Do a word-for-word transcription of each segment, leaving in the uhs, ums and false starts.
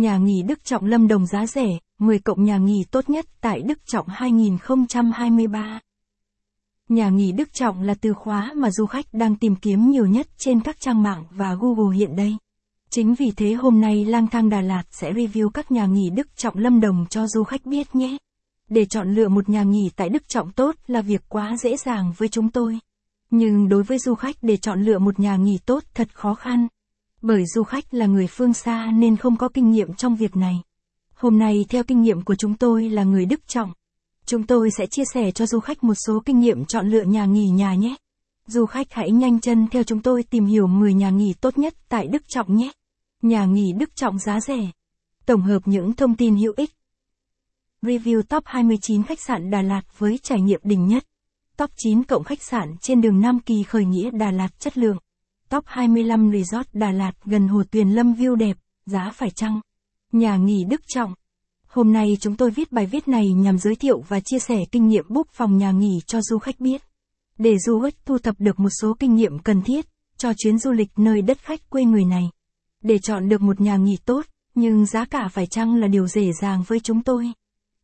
Nhà nghỉ Đức Trọng Lâm Đồng giá rẻ, mười cộng nhà nghỉ tốt nhất tại Đức Trọng hai không hai ba. Nhà nghỉ Đức Trọng là từ khóa mà du khách đang tìm kiếm nhiều nhất trên các trang mạng và Google hiện đây. Chính vì thế hôm nay Lang Thang Đà Lạt sẽ review các nhà nghỉ Đức Trọng Lâm Đồng cho du khách biết nhé. Để chọn lựa một nhà nghỉ tại Đức Trọng tốt là việc quá dễ dàng với chúng tôi. Nhưng đối với du khách để chọn lựa một nhà nghỉ tốt thật khó khăn. Bởi du khách là người phương xa nên không có kinh nghiệm trong việc này. Hôm nay theo kinh nghiệm của chúng tôi là người Đức Trọng, chúng tôi sẽ chia sẻ cho du khách một số kinh nghiệm chọn lựa nhà nghỉ nhà nhé. Du khách hãy nhanh chân theo chúng tôi tìm hiểu mười nhà nghỉ tốt nhất tại Đức Trọng nhé. Nhà nghỉ Đức Trọng giá rẻ. Tổng hợp những thông tin hữu ích. Review top hai mươi chín khách sạn Đà Lạt với trải nghiệm đỉnh nhất. Top chín cộng khách sạn trên đường Nam Kỳ khởi nghĩa Đà Lạt chất lượng. Top hai mươi lăm Resort Đà Lạt gần Hồ Tuyền Lâm view đẹp, giá phải chăng. Nhà nghỉ Đức Trọng. Hôm nay chúng tôi viết bài viết này nhằm giới thiệu và chia sẻ kinh nghiệm book phòng nhà nghỉ cho du khách biết. Để du khách thu thập được một số kinh nghiệm cần thiết cho chuyến du lịch nơi đất khách quê người này. Để chọn được một nhà nghỉ tốt, nhưng giá cả phải chăng là điều dễ dàng với chúng tôi.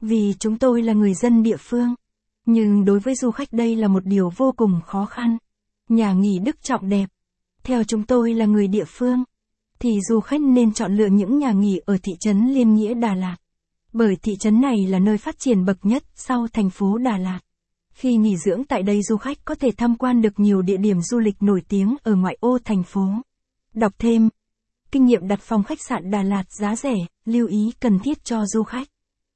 Vì chúng tôi là người dân địa phương. Nhưng đối với du khách đây là một điều vô cùng khó khăn. Nhà nghỉ Đức Trọng đẹp. Theo chúng tôi là người địa phương, thì du khách nên chọn lựa những nhà nghỉ ở thị trấn Liên Nghĩa Đà Lạt. Bởi thị trấn này là nơi phát triển bậc nhất sau thành phố Đà Lạt. Khi nghỉ dưỡng tại đây du khách có thể tham quan được nhiều địa điểm du lịch nổi tiếng ở ngoại ô thành phố. Đọc thêm. Kinh nghiệm đặt phòng khách sạn Đà Lạt giá rẻ, lưu ý cần thiết cho du khách.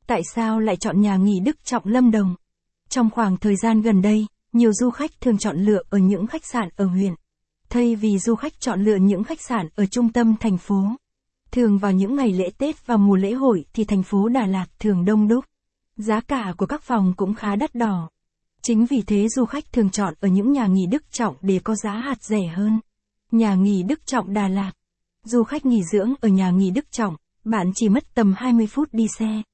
Tại sao lại chọn nhà nghỉ Đức Trọng Lâm Đồng? Trong khoảng thời gian gần đây, nhiều du khách thường chọn lựa ở những khách sạn ở huyện. Thay vì du khách chọn lựa những khách sạn ở trung tâm thành phố. Thường vào những ngày lễ Tết và mùa lễ hội thì thành phố Đà Lạt thường đông đúc. Giá cả của các phòng cũng khá đắt đỏ. Chính vì thế du khách thường chọn ở những nhà nghỉ Đức Trọng để có giá hạt rẻ hơn. Nhà nghỉ Đức Trọng Đà Lạt. Du khách nghỉ dưỡng ở nhà nghỉ Đức Trọng, bạn chỉ mất tầm hai mươi phút đi xe.